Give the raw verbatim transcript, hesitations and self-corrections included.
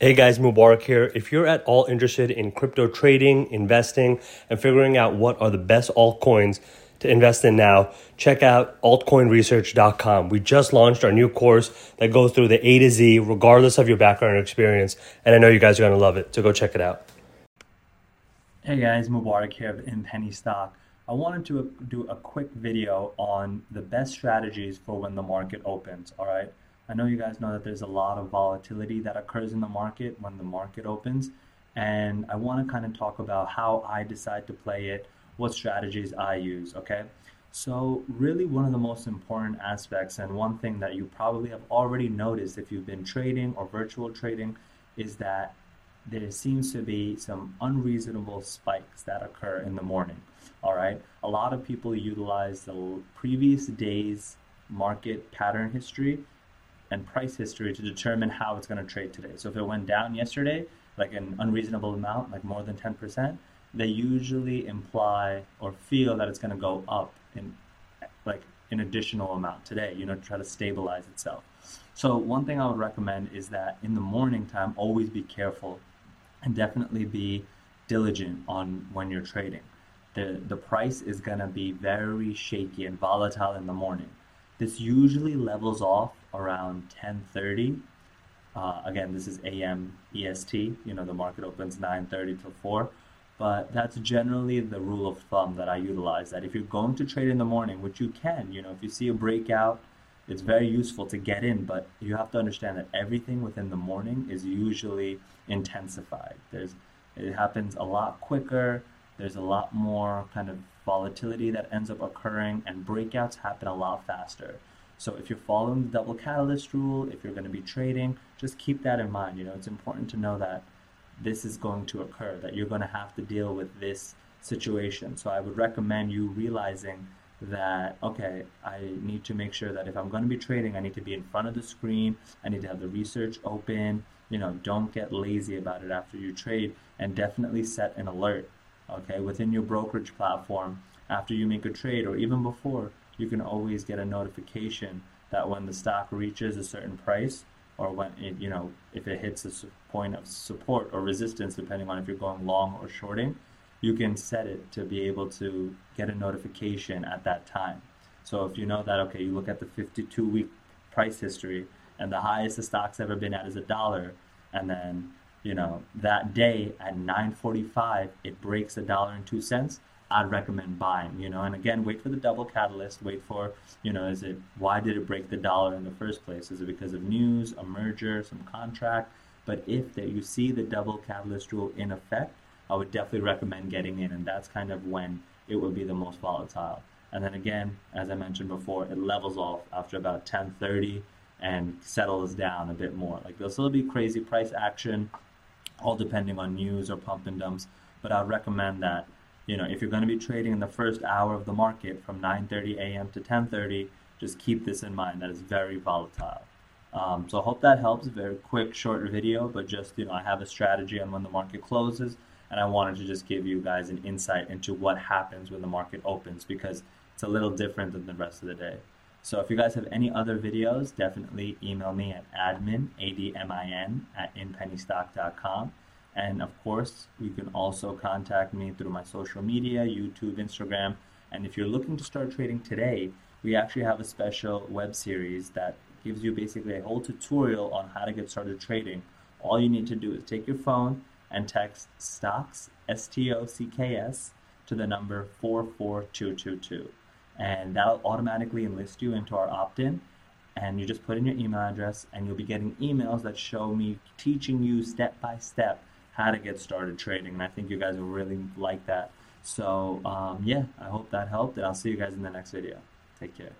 Hey guys, Mubarak here. If you're at all interested in crypto trading, investing, and figuring out what are the best altcoins to invest in now, check out altcoin research dot com. We just launched our new course that goes through the A to Z, regardless of your background or experience. And I know you guys are going to love it, so go check it out. Hey guys, Mubarak here in Penny Stock. I wanted to do a quick video on the best strategies for when the market opens, all right? I know you guys know that there's a lot of volatility that occurs in the market when the market opens, and I want to kind of talk about how I decide to play it, what strategies I use, okay? So really one of the most important aspects, and one thing that you probably have already noticed if you've been trading or virtual trading, is that there seems to be some unreasonable spikes that occur in the morning, all right? A lot of people utilize the previous day's market pattern history and price history to determine how it's going to trade today. So if it went down yesterday, like an unreasonable amount, like more than ten percent, they usually imply or feel that it's going to go up in like an additional amount today, you know, to try to stabilize itself. So one thing I would recommend is that in the morning time, always be careful and definitely be diligent on when you're trading. The, the price is going to be very shaky and volatile in the morning. This usually levels off around ten thirty. Uh, again, this is A M E S T. You know, the market opens nine thirty till four. But that's generally the rule of thumb that I utilize, that if you're going to trade in the morning, which you can, you know, if you see a breakout, it's very useful to get in, but you have to understand that everything within the morning is usually intensified. There's, it happens a lot quicker. There's a lot more kind of volatility that ends up occurring, and breakouts happen a lot faster. So if you're following the double catalyst rule, if you're going to be trading, just keep that in mind. You know, it's important to know that this is going to occur, that you're going to have to deal with this situation. So I would recommend you realizing that, okay, I need to make sure that if I'm going to be trading, I need to be in front of the screen, I need to have the research open. You know, don't get lazy about it after you trade, and definitely set an alert. Okay, within your brokerage platform, after you make a trade or even before, you can always get a notification that when the stock reaches a certain price, or when it, you know, if it hits a point of support or resistance, depending on if you're going long or shorting, you can set it to be able to get a notification at that time. So if you know that, okay, you look at the fifty-two week price history, and the highest the stock's ever been at is a dollar, and then, you know, that day at nine forty-five, it breaks a dollar and two cents, I'd recommend buying, you know, and again, wait for the double catalyst, wait for, you know, is it, why did it break the dollar in the first place? Is it because of news, a merger, some contract? But if that you see the double catalyst rule in effect, I would definitely recommend getting in, and that's kind of when it would be the most volatile. And then again, as I mentioned before, it levels off after about ten thirty and settles down a bit more. Like, there'll still be crazy price action, all depending on news or pump and dumps, but I'd recommend that, you know, if you're going to be trading in the first hour of the market from nine thirty a m to ten thirty, just keep this in mind, that is very volatile. Um, so I hope that helps. Very quick, short video, but just, you know, I have a strategy on when the market closes, and I wanted to just give you guys an insight into what happens when the market opens, because it's a little different than the rest of the day. So if you guys have any other videos, definitely email me at admin, A D M I N, at in penny stock dot com. And of course, you can also contact me through my social media, YouTube, Instagram. And if you're looking to start trading today, we actually have a special web series that gives you basically a whole tutorial on how to get started trading. All you need to do is take your phone and text stocks, S T O C K S, to the number four four two two two. And that'll automatically enlist you into our opt-in. And you just put in your email address, and you'll be getting emails that show me teaching you step by step how to get started trading, and I think you guys will really like that. So um, yeah, I hope that helped, and I'll see you guys in the next video. Take care.